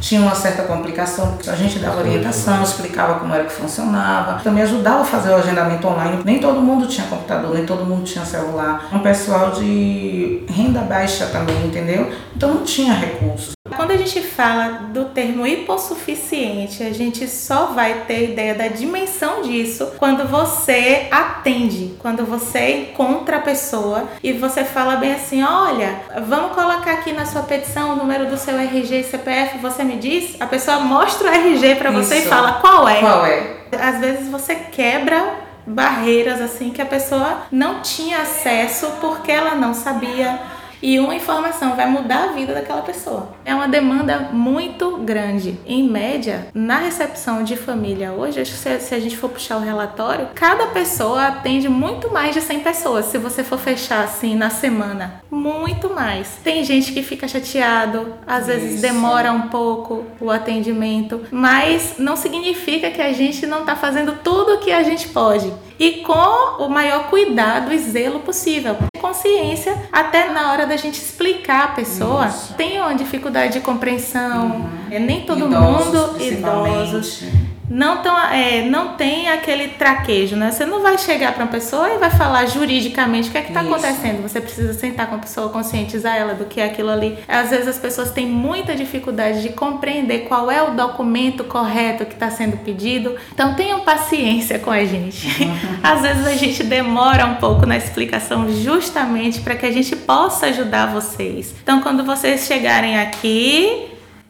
Tinha uma certa complicação, porque a gente dava orientação, explicava como era que funcionava, também ajudava a fazer o agendamento online. Nem todo mundo tinha computador, nem todo mundo tinha celular. Um pessoal de renda baixa também, entendeu? Então não tinha recursos. Quando a gente fala do termo hipossuficiente, a gente só vai ter ideia da dimensão disso quando você atende, quando você encontra a pessoa e você fala bem assim, olha, vamos colocar aqui na sua petição o número do seu R G e C P F, você me diz? A pessoa mostra o R G para você Isso. e fala qual é? Qual é? Às vezes você quebra barreiras assim que a pessoa não tinha acesso porque ela não sabia. E uma informação vai mudar a vida daquela pessoa. É uma demanda muito grande. Em média, na recepção de família hoje, se a gente for puxar o relatório, cada pessoa atende muito mais de cem pessoas, se você for fechar assim na semana. Muito mais. Tem gente que fica chateado, às vezes Isso. demora um pouco o atendimento, mas não significa que a gente não está fazendo tudo o que a gente pode. E com o maior cuidado e zelo possível. Consciência, até na hora da gente explicar a pessoa, Isso. tem uma dificuldade de compreensão, uhum. é, nem todo idosos, mundo, idosos, não, tão, é, não tem aquele traquejo, né? Você não vai chegar para uma pessoa e vai falar juridicamente o que é que está acontecendo, você precisa sentar com a pessoa, conscientizar ela do que é aquilo ali. Às vezes as pessoas têm muita dificuldade de compreender qual é o documento correto que está sendo pedido, então tenham paciência com a gente. Uhum. Às vezes a gente demora um pouco na explicação justamente para que a gente possa ajudar vocês. Então quando vocês chegarem aqui,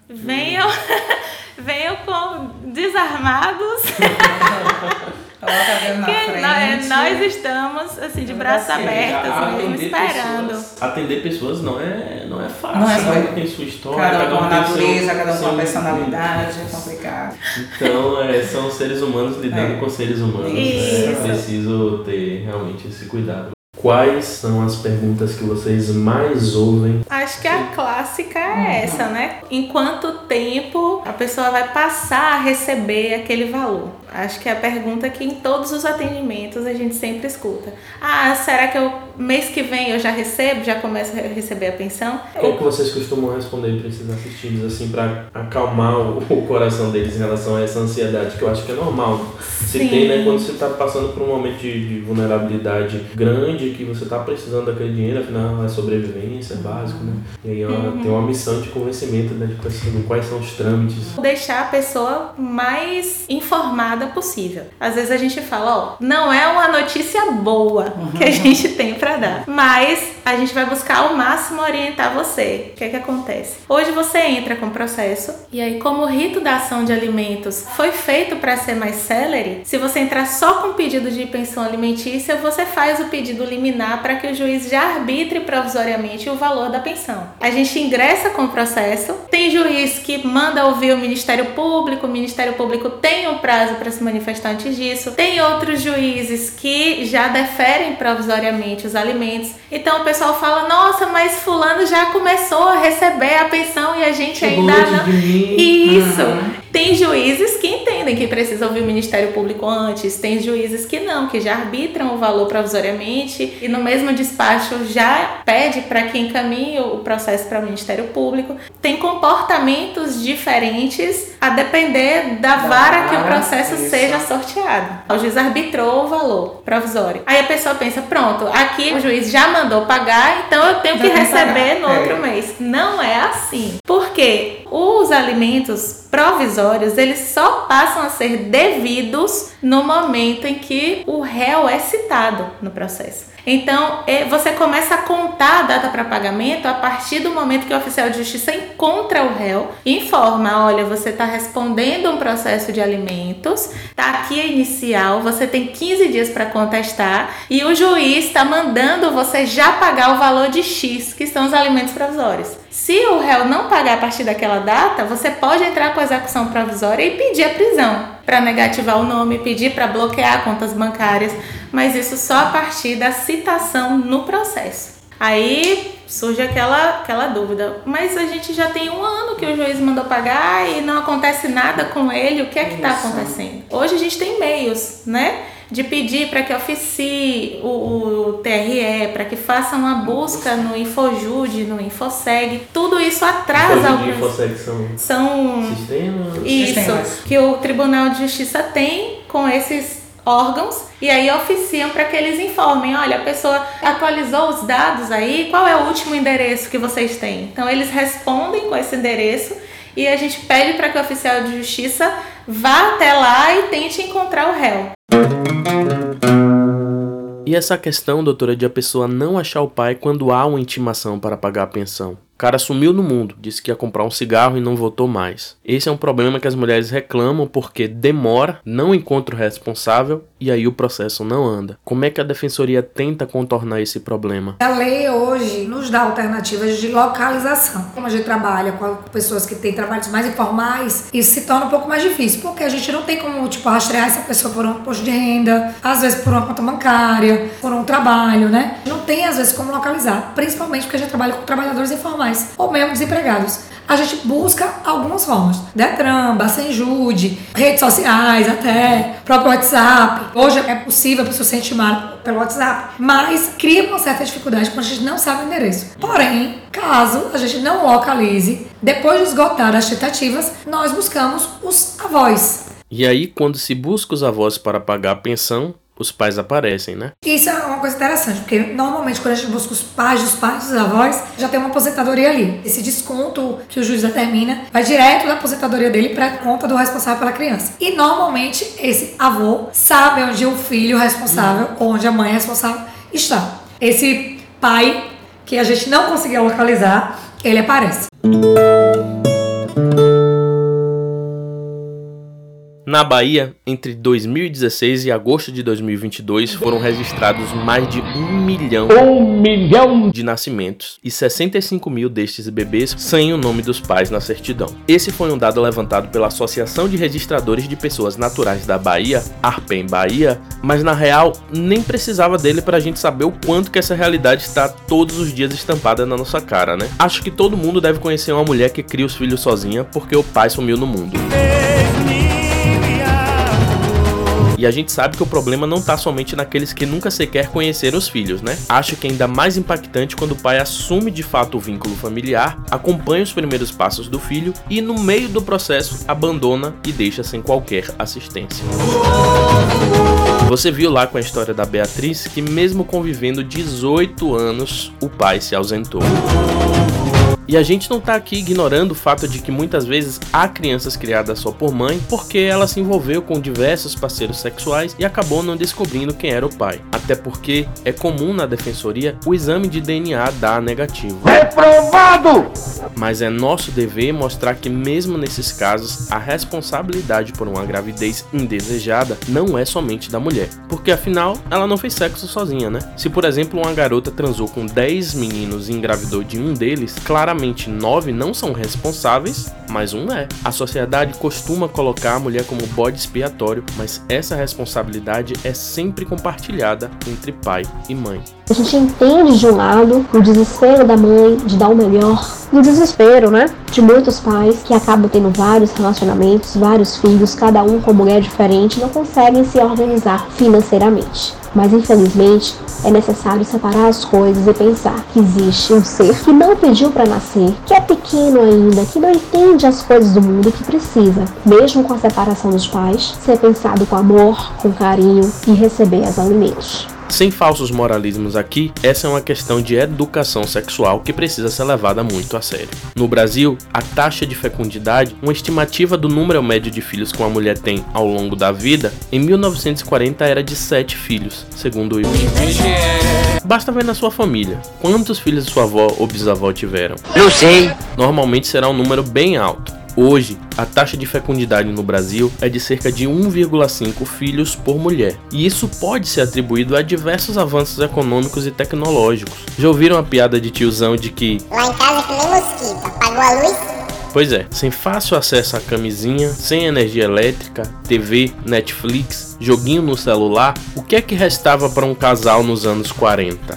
venham... Venham com desarmados. Que nós, nós estamos assim de braços assim, abertos, mesmo esperando. Pessoas, atender pessoas não é, não é fácil. Não é fácil. Cada um tem sua história, cada um com natureza, cada um com a personalidade, é complicado. Então, é, são seres humanos lidando é. com seres humanos. Isso. É preciso ter realmente esse cuidado. Quais são as perguntas que vocês mais ouvem? Acho que a clássica é essa, né? Em quanto tempo a pessoa vai passar a receber aquele valor? Acho que é a pergunta que em todos os atendimentos a gente sempre escuta. Ah, será que eu, mês que vem eu já recebo? Já começo a receber a pensão? Qual que vocês costumam responder para esses assistidos, assim, para acalmar o coração deles em relação a essa ansiedade, que eu acho que é normal. Se Sim. tem, né? Quando você está passando por um momento de, de vulnerabilidade grande, que você está precisando daquele dinheiro, afinal é sobrevivência, é básico, né? E aí ela uhum. tem uma missão de convencimento, né, de assim, quais são os trâmites. Deixar a pessoa mais informada possível. Às vezes a gente fala, ó, não é uma notícia boa uhum. que a gente tem para dar, mas a gente vai buscar ao máximo orientar você. O que é que acontece? Hoje você entra com o processo e aí, como o rito da ação de alimentos foi feito para ser mais célere, se você entrar só com pedido de pensão alimentícia, você faz o pedido liminar para que o juiz já arbitre provisoriamente o valor da pensão. A gente ingressa com o processo, tem juiz que manda ouvir o Ministério Público, o Ministério Público tem um prazo para se manifestar antes disso, tem outros juízes que já deferem provisoriamente os alimentos. Então o pessoal fala, nossa, mas fulano já começou a receber a pensão e a gente que ainda não... Isso! Uhum. Tem juízes que entendem que precisa ouvir o Ministério Público antes, tem juízes que não, que já arbitram o valor provisoriamente e no mesmo despacho já pede para que encaminhe o processo para o Ministério Público. Tem comportamentos diferentes a depender da vara que o processo Isso. seja sorteado. O juiz arbitrou o valor provisório. Aí a pessoa pensa, pronto, aqui o juiz já mandou pagar, então eu tenho que não receber no outro é. mês. Não é assim. Porque os alimentos provisórios eles só passam a ser devidos no momento em que o réu é citado no processo. Então, você começa a contar a data para pagamento a partir do momento que o oficial de justiça encontra o réu e informa, olha, você está respondendo um processo de alimentos, está aqui a inicial, você tem quinze dias para contestar e o juiz está mandando você já pagar o valor de X, que são os alimentos provisórios. Se o réu não pagar a partir daquela data, você pode entrar com a execução provisória e pedir a prisão, para negativar o nome, pedir para bloquear contas bancárias, mas isso só a partir da citação no processo. Aí surge aquela, aquela dúvida, mas a gente já tem um ano que o juiz mandou pagar e não acontece nada com ele, o que é que está acontecendo? Hoje a gente tem meios, né? De pedir para que oficie o, o T R E, para que faça uma busca no InfoJud, no InfoSeg. Tudo isso atrasa... O InfoSeg são, são sistemas? Isso, sistemas. Que o Tribunal de Justiça tem com esses órgãos e aí oficiam para que eles informem, olha, a pessoa atualizou os dados aí, qual é o último endereço que vocês têm? Então eles respondem com esse endereço e a gente pede para que o oficial de justiça vá até lá e tente encontrar o réu. E essa questão, doutora, de a pessoa não achar o pai quando há uma intimação para pagar a pensão. O cara sumiu no mundo, disse que ia comprar um cigarro e não voltou mais. Esse é um problema que as mulheres reclamam porque demora, não encontra o responsável e aí o processo não anda. Como é que a Defensoria tenta contornar esse problema? A lei hoje nos dá alternativas de localização. Como a gente trabalha com pessoas que têm trabalhos mais informais, isso se torna um pouco mais difícil, porque a gente não tem como tipo, rastrear essa pessoa por um posto de renda, às vezes por uma conta bancária, por um trabalho, né? Não tem, às vezes, como localizar, principalmente porque a gente trabalha com trabalhadores informais, ou mesmo desempregados. A gente busca algumas formas, Detran, Bacenjude, redes sociais até, próprio WhatsApp. Hoje é possível a pessoa ser intimada pelo WhatsApp, mas cria uma certa dificuldade quando a gente não sabe o endereço. Porém, caso a gente não localize, depois de esgotar as tentativas, nós buscamos os avós. E aí, quando se busca os avós para pagar a pensão, os pais aparecem, né? Isso é uma coisa interessante, porque normalmente quando a gente busca os pais dos pais dos avós, já tem uma aposentadoria ali. Esse desconto que o juiz determina vai direto da aposentadoria dele para a conta do responsável pela criança. E normalmente esse avô sabe onde o filho responsável, ou onde a mãe responsável está. Esse pai, que a gente não conseguiu localizar, ele aparece. Na Bahia, entre dois mil e dezesseis e agosto de dois mil e vinte e dois, foram registrados mais de um milhão, um milhão de nascimentos e sessenta e cinco mil destes bebês sem o nome dos pais na certidão. Esse foi um dado levantado pela Associação de Registradores de Pessoas Naturais da Bahia, Arpen Bahia, mas na real nem precisava dele para a gente saber o quanto que essa realidade está todos os dias estampada na nossa cara, né? Acho que todo mundo deve conhecer uma mulher que cria os filhos sozinha porque o pai sumiu no mundo. E a gente sabe que o problema não tá somente naqueles que nunca sequer conheceram os filhos, né? Acho que é ainda mais impactante quando o pai assume de fato o vínculo familiar, acompanha os primeiros passos do filho e no meio do processo abandona e deixa sem qualquer assistência. Você viu lá com a história da Beatriz que mesmo convivendo dezoito anos, o pai se ausentou. E a gente não tá aqui ignorando o fato de que muitas vezes há crianças criadas só por mãe porque ela se envolveu com diversos parceiros sexuais e acabou não descobrindo quem era o pai. Até porque é comum na defensoria o exame de D N A dar negativo. Reprovado! Mas é nosso dever mostrar que mesmo nesses casos, a responsabilidade por uma gravidez indesejada não é somente da mulher. Porque afinal, ela não fez sexo sozinha, né? Se por exemplo uma garota transou com dez meninos e engravidou de um deles, claramente Claramente, nove não são responsáveis, mas um é. A sociedade costuma colocar a mulher como bode expiatório, mas essa responsabilidade é sempre compartilhada entre pai e mãe. A gente entende de um lado o desespero da mãe de dar o melhor, e o desespero, né, de muitos pais que acabam tendo vários relacionamentos, vários filhos, cada um com mulher diferente, não conseguem se organizar financeiramente. Mas infelizmente é necessário separar as coisas e pensar que existe um ser que não pediu para nascer, que é pequeno ainda, que não entende as coisas do mundo e que precisa, mesmo com a separação dos pais, ser pensado com amor, com carinho e receber os alimentos. Sem falsos moralismos aqui, essa é uma questão de educação sexual que precisa ser levada muito a sério. No Brasil, a taxa de fecundidade, uma estimativa do número médio de filhos que uma mulher tem ao longo da vida, em mil novecentos e quarenta era de sete filhos, segundo o I B G E. Basta ver na sua família, quantos filhos sua avó ou bisavó tiveram? Não sei. Normalmente será um número bem alto. Hoje, a taxa de fecundidade no Brasil é de cerca de um vírgula cinco filhos por mulher, e isso pode ser atribuído a diversos avanços econômicos e tecnológicos. Já ouviram a piada de tiozão de que lá em casa que nem mosquito, apagou a luz? Pois é, sem fácil acesso à camisinha, sem energia elétrica, T V, Netflix, joguinho no celular, o que é que restava para um casal nos anos quarenta?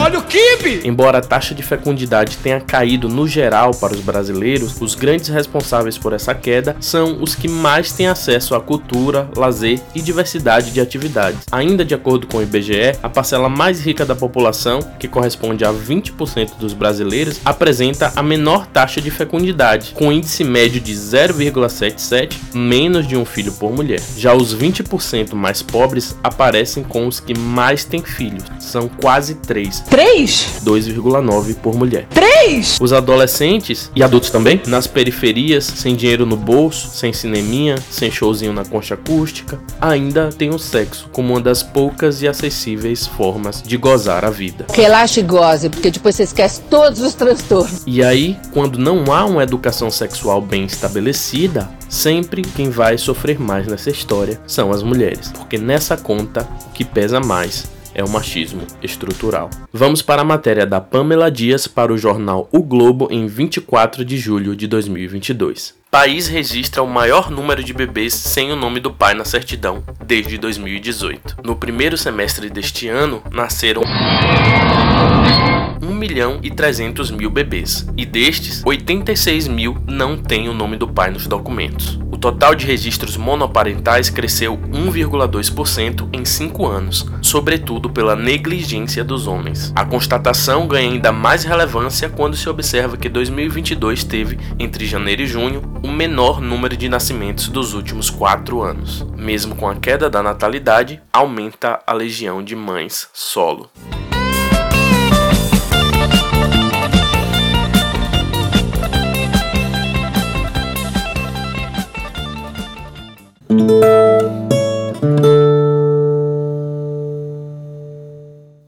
Olha o kibe! Embora a taxa de fecundidade tenha caído no geral para os brasileiros, os grandes responsáveis por essa queda são os que mais têm acesso à cultura, lazer e diversidade de atividades. Ainda de acordo com o I B G E, a parcela mais rica da população, que corresponde a vinte por cento dos brasileiros, apresenta a menor taxa de fecundidade, com índice médio de zero vírgula setenta e sete, menos de um filho por mulher. Já os vinte por cento mais pobres aparecem com os que mais têm filhos, são quase três. três? dois vírgula nove por mulher. três? Os adolescentes, e adultos também, nas periferias, sem dinheiro no bolso, sem cineminha, sem showzinho na concha acústica, ainda tem o sexo como uma das poucas e acessíveis formas de gozar a vida. Relaxa e goze, porque depois você esquece todos os transtornos. E aí, quando não há uma educação sexual bem estabelecida, sempre quem vai sofrer mais nessa história são as mulheres, porque nessa conta o que pesa mais é o machismo estrutural. Vamos para a matéria da Pamela Dias para o jornal O Globo em vinte e quatro de julho de dois mil e vinte e dois. País registra o maior número de bebês sem o nome do pai na certidão desde dois mil e dezoito. No primeiro semestre deste ano, nasceram um milhão e trezentos mil bebês, e destes, oitenta e seis mil não têm o nome do pai nos documentos. O total de registros monoparentais cresceu um vírgula dois por cento em cinco anos, sobretudo pela negligência dos homens. A constatação ganha ainda mais relevância quando se observa que dois mil e vinte e dois teve, entre janeiro e junho, o menor número de nascimentos dos últimos quatro anos. Mesmo com a queda da natalidade, aumenta a legião de mães solo.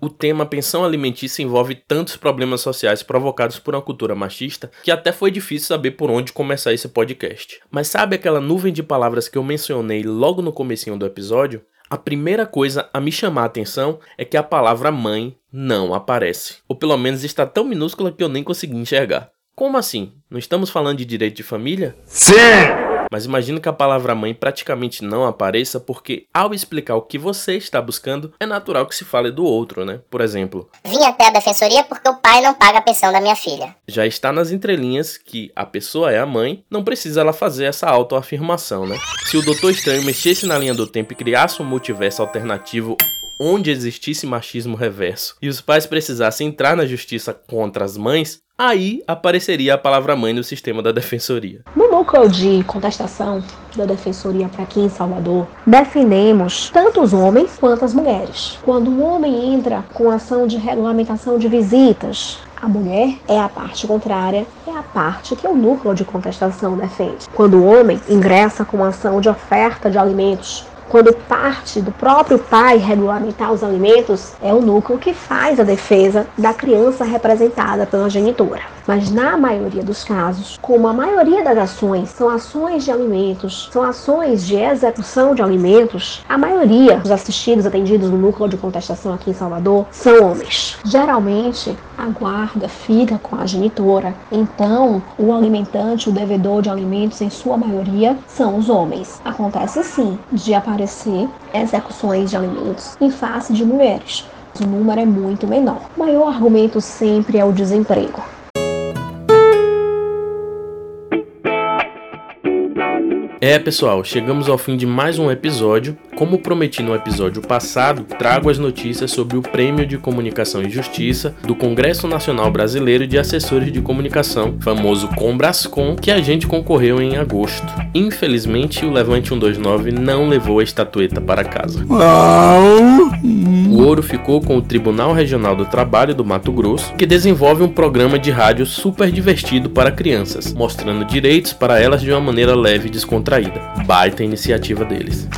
O tema pensão alimentícia envolve tantos problemas sociais provocados por uma cultura machista que até foi difícil saber por onde começar esse podcast. Mas sabe aquela nuvem de palavras que eu mencionei logo no comecinho do episódio? A primeira coisa a me chamar a atenção é que a palavra mãe não aparece. Ou pelo menos está tão minúscula que eu nem consegui enxergar. Como assim? Não estamos falando de direito de família? Sim! Mas imagino que a palavra mãe praticamente não apareça porque, ao explicar o que você está buscando, é natural que se fale do outro, né? Por exemplo, vim até a defensoria porque o pai não paga a pensão da minha filha. Já está nas entrelinhas que a pessoa é a mãe, não precisa ela fazer essa autoafirmação, né? Se o Doutor Estranho mexesse na linha do tempo e criasse um multiverso alternativo onde existisse machismo reverso e os pais precisassem entrar na justiça contra as mães, aí apareceria a palavra mãe no sistema da defensoria. No núcleo de contestação da defensoria para aqui em Salvador, defendemos tanto os homens quanto as mulheres. Quando um homem entra com ação de regulamentação de visitas, a mulher é a parte contrária, é a parte que o núcleo de contestação defende. Quando o homem ingressa com ação de oferta de alimentos, quando parte do próprio pai regulamentar os alimentos, é o núcleo que faz a defesa da criança representada pela genitora. Mas na maioria dos casos, como a maioria das ações são ações de alimentos, são ações de execução de alimentos, a maioria dos assistidos atendidos no núcleo de contestação aqui em Salvador são homens. Geralmente, a guarda fica com a genitora, então o alimentante, o devedor de alimentos, em sua maioria, são os homens. Acontece sim de aparecer execuções de alimentos em face de mulheres, mas o número é muito menor. O maior argumento sempre é o desemprego. É, pessoal, chegamos ao fim de mais um episódio. Como prometi no episódio passado, trago as notícias sobre o Prêmio de Comunicação e Justiça do Congresso Nacional Brasileiro de Assessores de Comunicação, famoso Combrascom, que a gente concorreu em agosto. Infelizmente, o Levante cento e vinte e nove não levou a estatueta para casa. O ouro ficou com o Tribunal Regional do Trabalho do Mato Grosso, que desenvolve um programa de rádio super divertido para crianças, mostrando direitos para elas de uma maneira leve e descontraída. Baita iniciativa deles.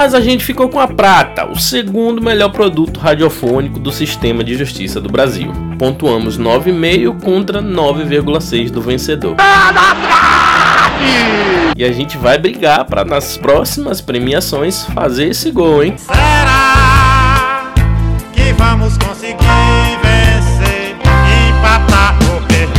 mas a gente ficou com a prata, o segundo melhor produto radiofônico do sistema de justiça do Brasil. Pontuamos nove vírgula cinco contra nove vírgula seis do vencedor. E a gente vai brigar para nas próximas premiações fazer esse gol, hein? Será que vamos conseguir vencer, empatar ou perder?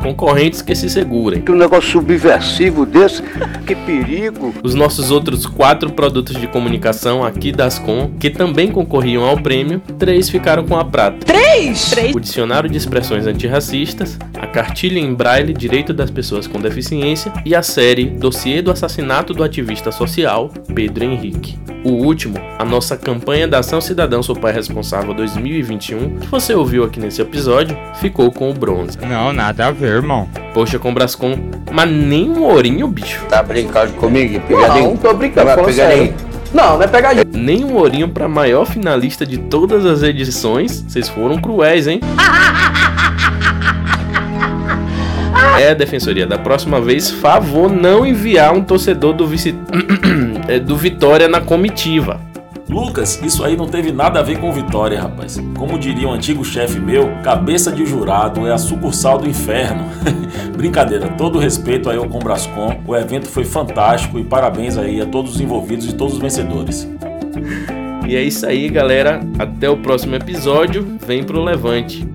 Concorrentes que se segurem. Que um negócio subversivo desse, que perigo! Os nossos outros quatro produtos de comunicação aqui das Com, que também concorriam ao prêmio, três ficaram com a prata. Três? Três. O dicionário de expressões antirracistas, a cartilha em braille Direito das Pessoas com Deficiência e a série Dossiê do Assassinato do Ativista Social, Pedro Henrique. O último, a nossa campanha da Ação Cidadão Sou Pai Responsável dois mil e vinte e um, que você ouviu aqui nesse episódio, ficou com o bronze. Não, nada a ver, irmão. Poxa, Combrascom, mas nem um ourinho, bicho. Tá brincando comigo? Pegadinha? Não, não tô brincando, não, pegadinha. Não, não é pegadinha. Nem um ourinho pra maior finalista de todas as edições. Vocês foram cruéis, hein? É, Defensoria, da próxima vez, favor não enviar um torcedor do, vice... do Vitória na comitiva. Lucas, isso aí não teve nada a ver com Vitória, rapaz. Como diria um antigo chefe meu, cabeça de jurado é a sucursal do inferno. Brincadeira, todo respeito aí ao Combrascom, o evento foi fantástico e parabéns aí a todos os envolvidos e todos os vencedores. E é isso aí, galera. Até o próximo episódio. Vem pro Levante.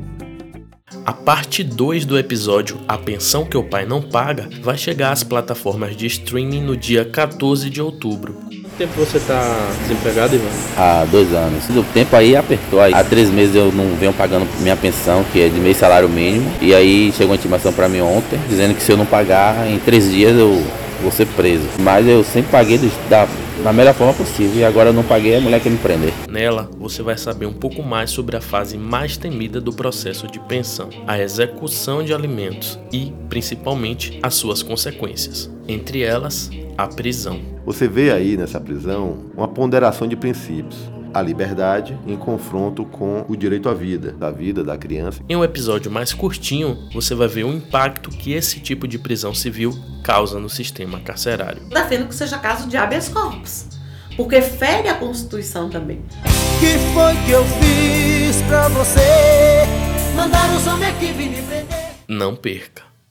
A parte dois do episódio A Pensão que o Pai Não Paga vai chegar às plataformas de streaming no dia quatorze de outubro. Quanto tempo você tá desempregado, Ivan? Há dois anos. O tempo aí apertou. Aí. Há três meses eu não venho pagando minha pensão, que é de meio salário mínimo. E aí chegou uma intimação pra mim ontem, dizendo que se eu não pagar, em três dias eu vou ser preso. Mas eu sempre paguei da... da melhor forma possível, e agora eu não paguei, a mulher que me prender. Nela, você vai saber um pouco mais sobre a fase mais temida do processo de pensão, a execução de alimentos e, principalmente, as suas consequências. Entre elas, a prisão. Você vê aí nessa prisão uma ponderação de princípios. A liberdade em confronto com o direito à vida, da vida da criança. Em um episódio mais curtinho, você vai ver o impacto que esse tipo de prisão civil causa no sistema carcerário. Defendo que seja caso de habeas corpus, porque fere a Constituição também. Que foi que eu fiz pra você? Mandaram só minha equipe me prender. Não perca.